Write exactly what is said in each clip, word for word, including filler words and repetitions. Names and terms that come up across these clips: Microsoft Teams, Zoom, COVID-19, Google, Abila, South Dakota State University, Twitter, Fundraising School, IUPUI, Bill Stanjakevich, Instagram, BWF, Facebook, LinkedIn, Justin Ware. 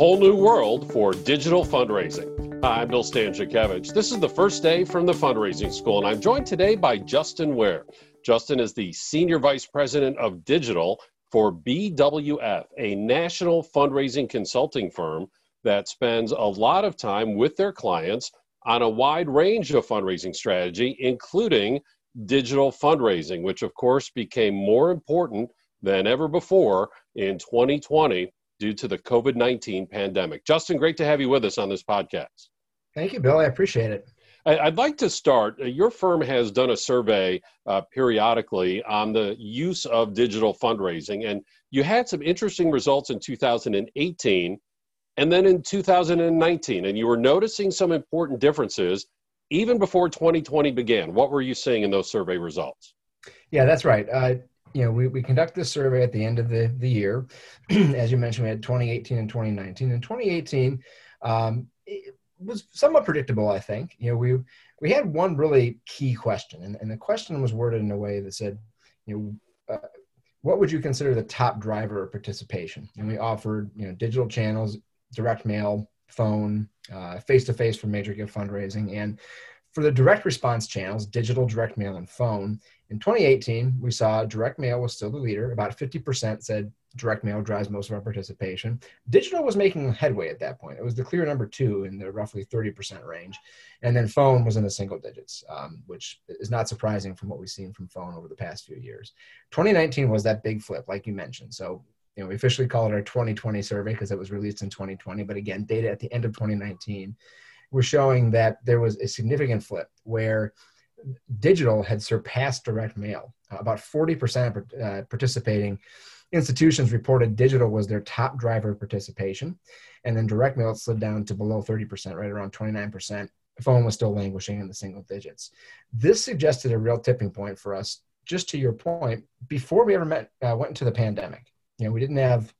whole new world for digital fundraising. Hi, I'm Bill Stanjakevich. This is the first day from the Fundraising School, and I'm joined today by Justin Ware. Justin is the Senior Vice President of Digital for B W F, a national fundraising consulting firm that spends a lot of time with their clients on a wide range of fundraising strategy, including digital fundraising, which of course became more important than ever before in twenty twenty due to the COVID nineteen pandemic. Justin, great to have you with us on this podcast. Thank you, Bill. I appreciate it. I'd like to start. Your firm has done a survey uh, periodically on the use of digital fundraising, and you had some interesting results in two thousand eighteen and then in two thousand nineteen, and you were noticing some important differences even before twenty twenty began. What were you seeing in those survey results? Yeah, that's right. Uh, you know, we, we conduct this survey at the end of the, the year. As you mentioned, we had twenty eighteen and twenty nineteen. In twenty eighteen, um, it was somewhat predictable, I think. You know, we we had one really key question, and, and the question was worded in a way that said, you know, uh, what would you consider the top driver of participation? And we offered, you know, digital channels, direct mail, phone, uh, face-to-face for major gift fundraising. And for the direct response channels, digital, direct mail, and phone, in twenty eighteen, we saw direct mail was still the leader. About fifty percent said direct mail drives most of our participation. Digital was making headway at that point. It was the clear number two in the roughly thirty percent range. And then phone was in the single digits, um, which is not surprising from what we've seen from phone over the past few years. twenty nineteen was that big flip, like you mentioned. So you know, we officially call it our twenty twenty survey because it was released in twenty twenty. But again, data at the end of twenty nineteen were showing that there was a significant flip where digital had surpassed direct mail. Uh, about forty percent of uh, participating institutions reported digital was their top driver of participation. And then direct mail slid down to below thirty percent, right around twenty-nine percent. Phone was still languishing in the single digits. This suggested a real tipping point for us, just to your point, before we ever met, uh, went into the pandemic. You know, we didn't have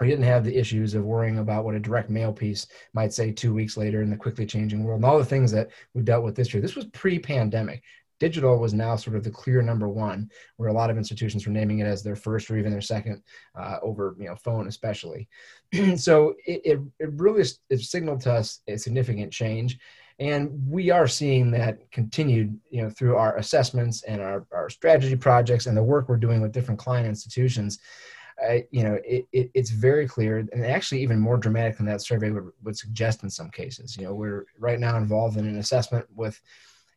we didn't have the issues of worrying about what a direct mail piece might say two weeks later in the quickly changing world and all the things that we dealt with this year. This was pre-pandemic. Digital was now sort of the clear number one, where a lot of institutions were naming it as their first or even their second uh, over, you know, phone especially. So it, it, it really it signaled to us a significant change. And we are seeing that continued, you know, through our assessments and our, our strategy projects and the work we're doing with different client institutions. Uh, you know, it, it, it's very clear, and actually even more dramatic than that survey would, would suggest in some cases. You know, we're right now involved in an assessment with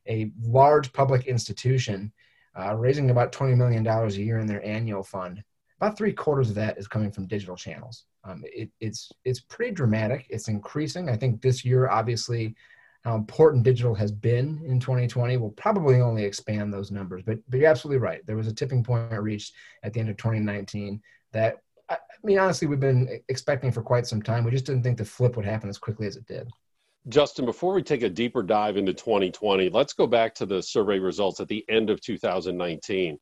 a large public institution uh, raising about twenty million dollars a year in their annual fund. About three quarters of that is coming from digital channels. Um, it, it's, it's pretty dramatic. It's increasing. I think this year, obviously, how important digital has been in twenty twenty will probably only expand those numbers. But, but you're absolutely right. There was a tipping point reached at the end of twenty nineteen. That, I mean, honestly, we've been expecting for quite some time. We just didn't think the flip would happen as quickly as it did. Justin, before we take a deeper dive into twenty twenty, let's go back to the survey results at the end of two thousand nineteen.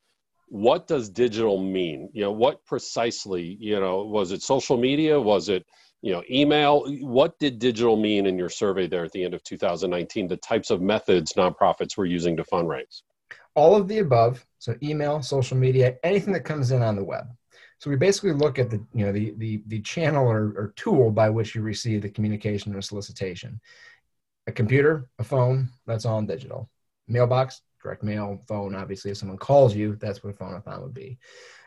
What does digital mean? You know, what precisely, you know, was it social media? Was it, you know, email? What did digital mean in your survey there at the end of two thousand nineteen, the types of methods nonprofits were using to fundraise? All of the above. So email, social media, anything that comes in on the web. So we basically look at the, you know, the, the, the channel or, or tool by which you receive the communication or solicitation. A computer, a phone, that's all in digital. Mailbox, direct mail, phone, obviously, if someone calls you, that's what a phone-a-thon would be.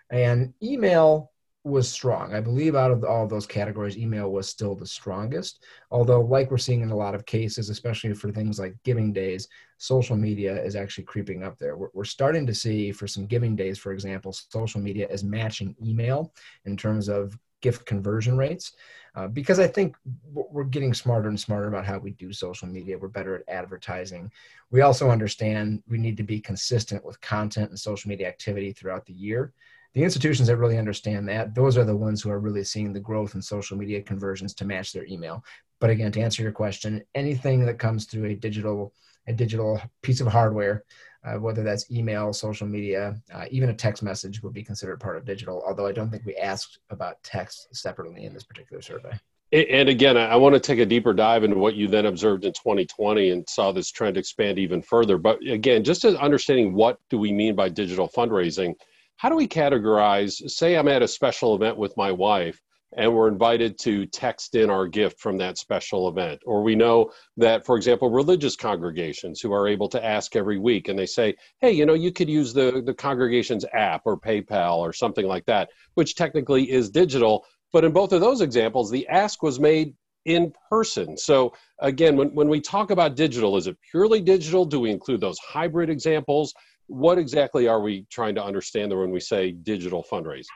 And email was strong. I believe out of all of those categories, email was still the strongest. Although, like we're seeing in a lot of cases, especially for things like giving days, social media is actually creeping up there. We're, we're starting to see for some giving days, for example, social media is matching email in terms of gift conversion rates, uh, because I think we're getting smarter and smarter about how we do social media. We're better at advertising. We also understand we need to be consistent with content and social media activity throughout the year. The institutions that really understand that, those are the ones who are really seeing the growth in social media conversions to match their email. But again, to answer your question, anything that comes through a digital a digital piece of hardware, uh, whether that's email, social media, uh, even a text message would be considered part of digital, although I don't think we asked about text separately in this particular survey. And again, I want to take a deeper dive into what you then observed in twenty twenty and saw this trend expand even further. But again, just understanding what do we mean by digital fundraising, how do we categorize, say I'm at a special event with my wife and we're invited to text in our gift from that special event. Or we know that, for example, religious congregations who are able to ask every week, and they say, hey, you know, you could use the, the congregation's app or PayPal or something like that, which technically is digital. But in both of those examples, the ask was made in person. So again, when, when we talk about digital, is it purely digital? Do we include those hybrid examples? What exactly are we trying to understand there when we say digital fundraising?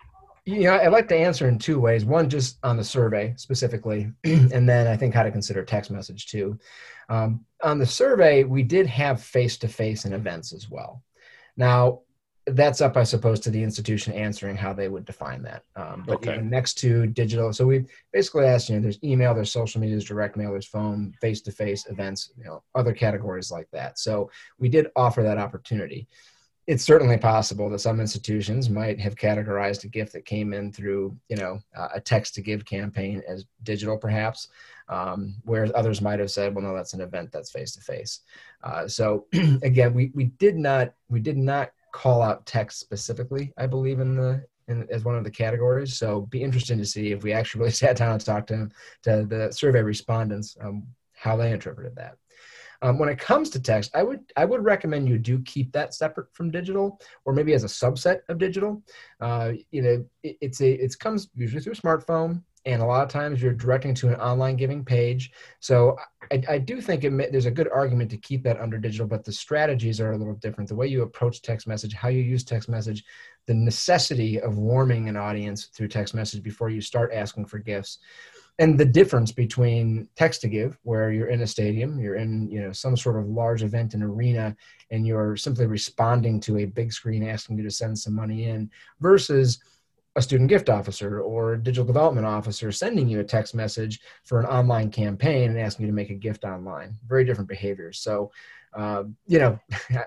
You know, I'd like to answer in two ways. One, just on the survey specifically, and then I think how to consider text message too. Um, on the survey, we did have face-to-face and events as well. Now, that's up, I suppose, to the institution answering how they would define that. Um, but okay. Even next to digital, so we basically asked, you know, there's email, there's social media, there's direct mail, there's phone, face-to-face events, you know, other categories like that. So we did offer that opportunity. It's certainly possible that some institutions might have categorized a gift that came in through, you know, uh, a text to give campaign as digital perhaps, um, whereas others might have said, well, no, that's an event, that's face-to-face. Uh, so again, we, we did not, we did not call out text specifically, I believe in the, in, as one of the categories. So be interesting to see if we actually really sat down and talked to, to the survey respondents, um, how they interpreted that. Um, when it comes to text, I would I would recommend you do keep that separate from digital, or maybe as a subset of digital. Uh, you know, it, it's a it comes usually through a smartphone, and a lot of times you're directing to an online giving page. So I, I do think it may, there's a good argument to keep that under digital, but the strategies are a little different. The way you approach text message, how you use text message, the necessity of warming an audience through text message before you start asking for gifts. And the difference between text to give, where you're in a stadium, you're in, you know, some sort of large event, an arena, and you're simply responding to a big screen asking you to send some money in, versus a student gift officer or a digital development officer sending you a text message for an online campaign and asking you to make a gift online. Very different behaviors. So, uh, you know,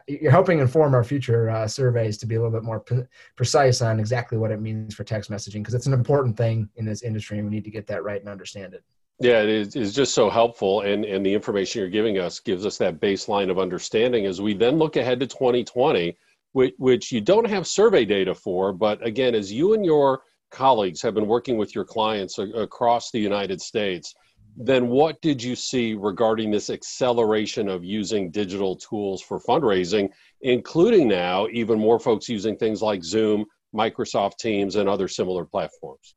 you're helping inform our future uh, surveys to be a little bit more p- precise on exactly what it means for text messaging, because it's an important thing in this industry and we need to get that right and understand it. Yeah, it is, it's just so helpful. And, and the information you're giving us gives us that baseline of understanding as we then look ahead to twenty twenty. Which you don't have survey data for, but again, as you and your colleagues have been working with your clients across the United States, then what did you see regarding this acceleration of using digital tools for fundraising, including now even more folks using things like Zoom, Microsoft Teams, and other similar platforms?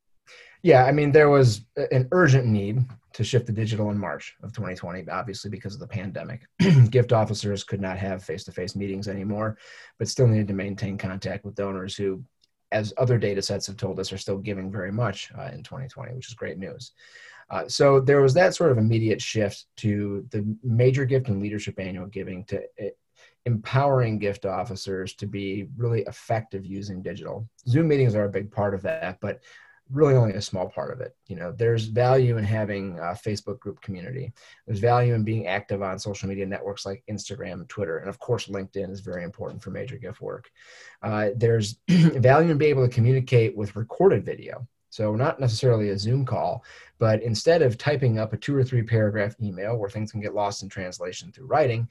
Yeah, I mean, there was an urgent need to shift to digital in March of twenty twenty, obviously because of the pandemic. Gift officers could not have face-to-face meetings anymore, but still needed to maintain contact with donors who, as other data sets have told us, are still giving very much uh, in twenty twenty, which is great news. Uh, so there was that sort of immediate shift to the major gift and leadership annual giving to it, empowering gift officers to be really effective using digital. Zoom meetings are a big part of that, but really only a small part of it. You know, there's value in having a Facebook group community. There's value in being active on social media networks like Instagram, Twitter, and of course, LinkedIn is very important for major gift work. Uh, there's value in being able to communicate with recorded video. So not necessarily a Zoom call, but instead of typing up a two or three paragraph email where things can get lost in translation through writing,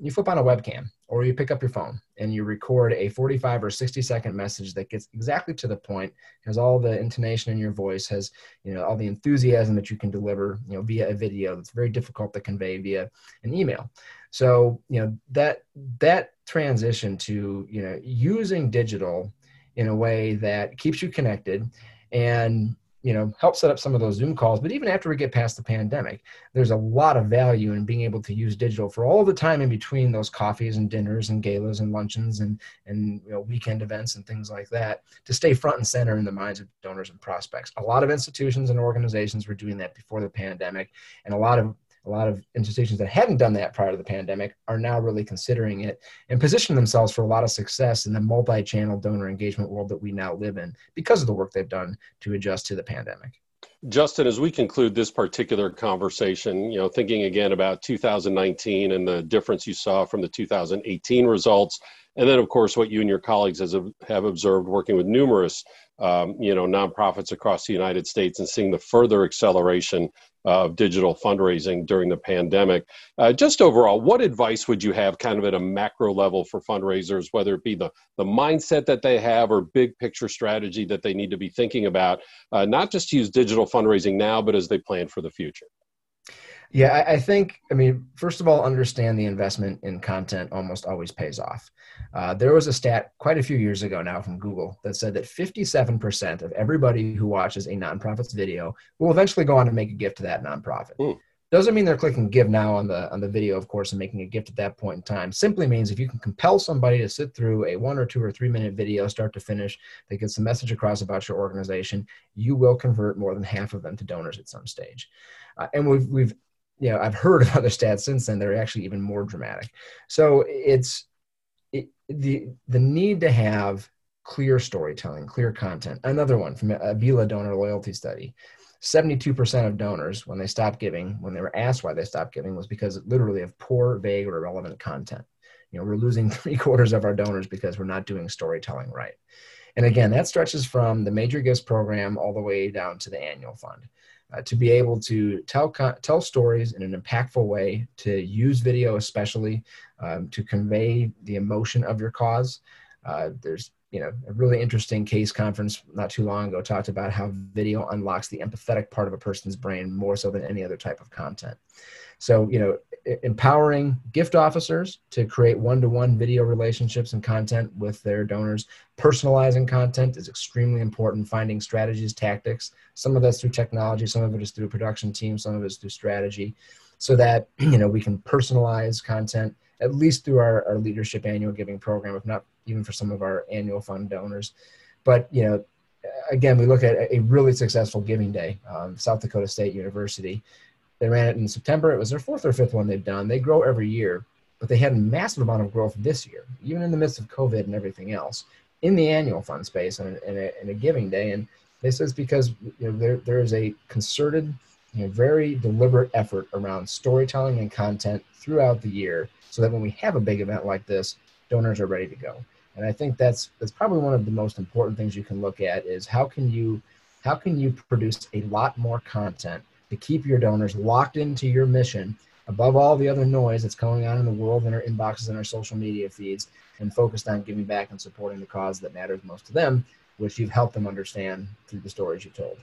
you flip on a webcam or you pick up your phone and you record a forty-five or sixty second message that gets exactly to the point, has all the intonation in your voice, has, you know, all the enthusiasm that you can deliver, you know, via a video that's very difficult to convey via an email. So, you know, that, that transition to, you know, using digital in a way that keeps you connected and, you know, help set up some of those Zoom calls. But even after we get past the pandemic, there's a lot of value in being able to use digital for all the time in between those coffees and dinners and galas and luncheons and, and you know, weekend events and things like that to stay front and center in the minds of donors and prospects. A lot of institutions and organizations were doing that before the pandemic, and a lot of A lot of institutions that hadn't done that prior to the pandemic are now really considering it and position themselves for a lot of success in the multi-channel donor engagement world that we now live in because of the work they've done to adjust to the pandemic. Justin, as we conclude this particular conversation, you know, thinking again about two thousand nineteen and the difference you saw from the two thousand eighteen results, and then of course what you and your colleagues have observed working with numerous um, you know, nonprofits across the United States and seeing the further acceleration of digital fundraising during the pandemic. Uh, just overall, what advice would you have kind of at a macro level for fundraisers, whether it be the, the mindset that they have or big picture strategy that they need to be thinking about, uh, not just to use digital fundraising now, but as they plan for the future? Yeah, I think, I mean, first of all, understand the investment in content almost always pays off. Uh, there was a stat quite a few years ago now from Google that said that fifty-seven percent of everybody who watches a nonprofit's video will eventually go on to make a gift to that nonprofit. Mm. Doesn't mean they're clicking give now on the on the video, of course, and making a gift at that point in time. Simply means if you can compel somebody to sit through a one or two or three minute video, start to finish, that gets the message across about your organization, you will convert more than half of them to donors at some stage. Uh, and we've we've you know, I've heard of other stats since then. They're actually even more dramatic. So it's it, the the need to have clear storytelling, clear content. Another one from Abila donor loyalty study. seventy-two percent of donors, when they stopped giving, when they were asked why they stopped giving, was because literally of poor, vague, or irrelevant content. You know, we're losing three quarters of our donors because we're not doing storytelling right. And again, that stretches from the major gifts program all the way down to the annual fund. Uh, to be able to tell tell stories in an impactful way, to use video especially, um, to convey the emotion of your cause. Uh, there's you know, a really interesting case conference not too long ago talked about how video unlocks the empathetic part of a person's brain more so than any other type of content. So, you know, empowering gift officers to create one-to-one video relationships and content with their donors. Personalizing content is extremely important, finding strategies, tactics. Some of that's through technology, some of it is through production teams, some of it's through strategy, so that, you know, we can personalize content at least through our, our leadership annual giving program, if not even for some of our annual fund donors. But, you know, again, we look at a really successful giving day, um, South Dakota State University. They ran it in September. It was their fourth or fifth one they've done. They grow every year, but they had a massive amount of growth this year, even in the midst of COVID and everything else, in the annual fund space and in a, in a giving day. And this is because, you know, there there is a concerted, you know, very deliberate effort around storytelling and content throughout the year, so that when we have a big event like this, donors are ready to go. And I think that's that's probably one of the most important things you can look at is how can you how can you produce a lot more content to keep your donors locked into your mission above all the other noise that's going on in the world, in our inboxes and our social media feeds, and focused on giving back and supporting the cause that matters most to them, which you've helped them understand through the stories you told.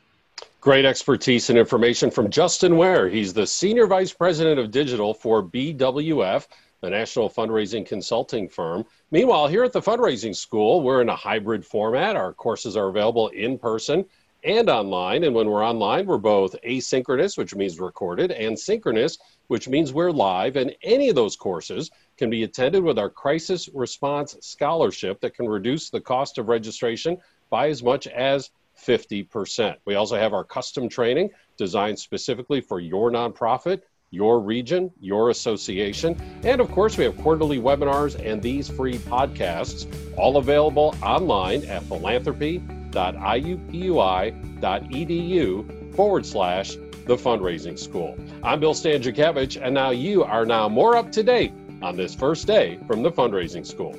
Great expertise and information from Justin Ware. He's the Senior Vice President of Digital for B W F, the national fundraising consulting firm. Meanwhile, here at the Fundraising School, we're in a hybrid format. Our courses are available in person and online. And when we're online, we're both asynchronous, which means recorded, and synchronous, which means we're live. And any of those courses can be attended with our Crisis Response Scholarship that can reduce the cost of registration by as much as fifty percent. We also have our custom training designed specifically for your nonprofit, your region, your association. And of course, we have quarterly webinars and these free podcasts, all available online at philanthropy dot I U P U I dot E D U forward slash the fundraising school. I'm Bill Stanjakevich, and now you are now more up to date on this first day from the Fundraising School.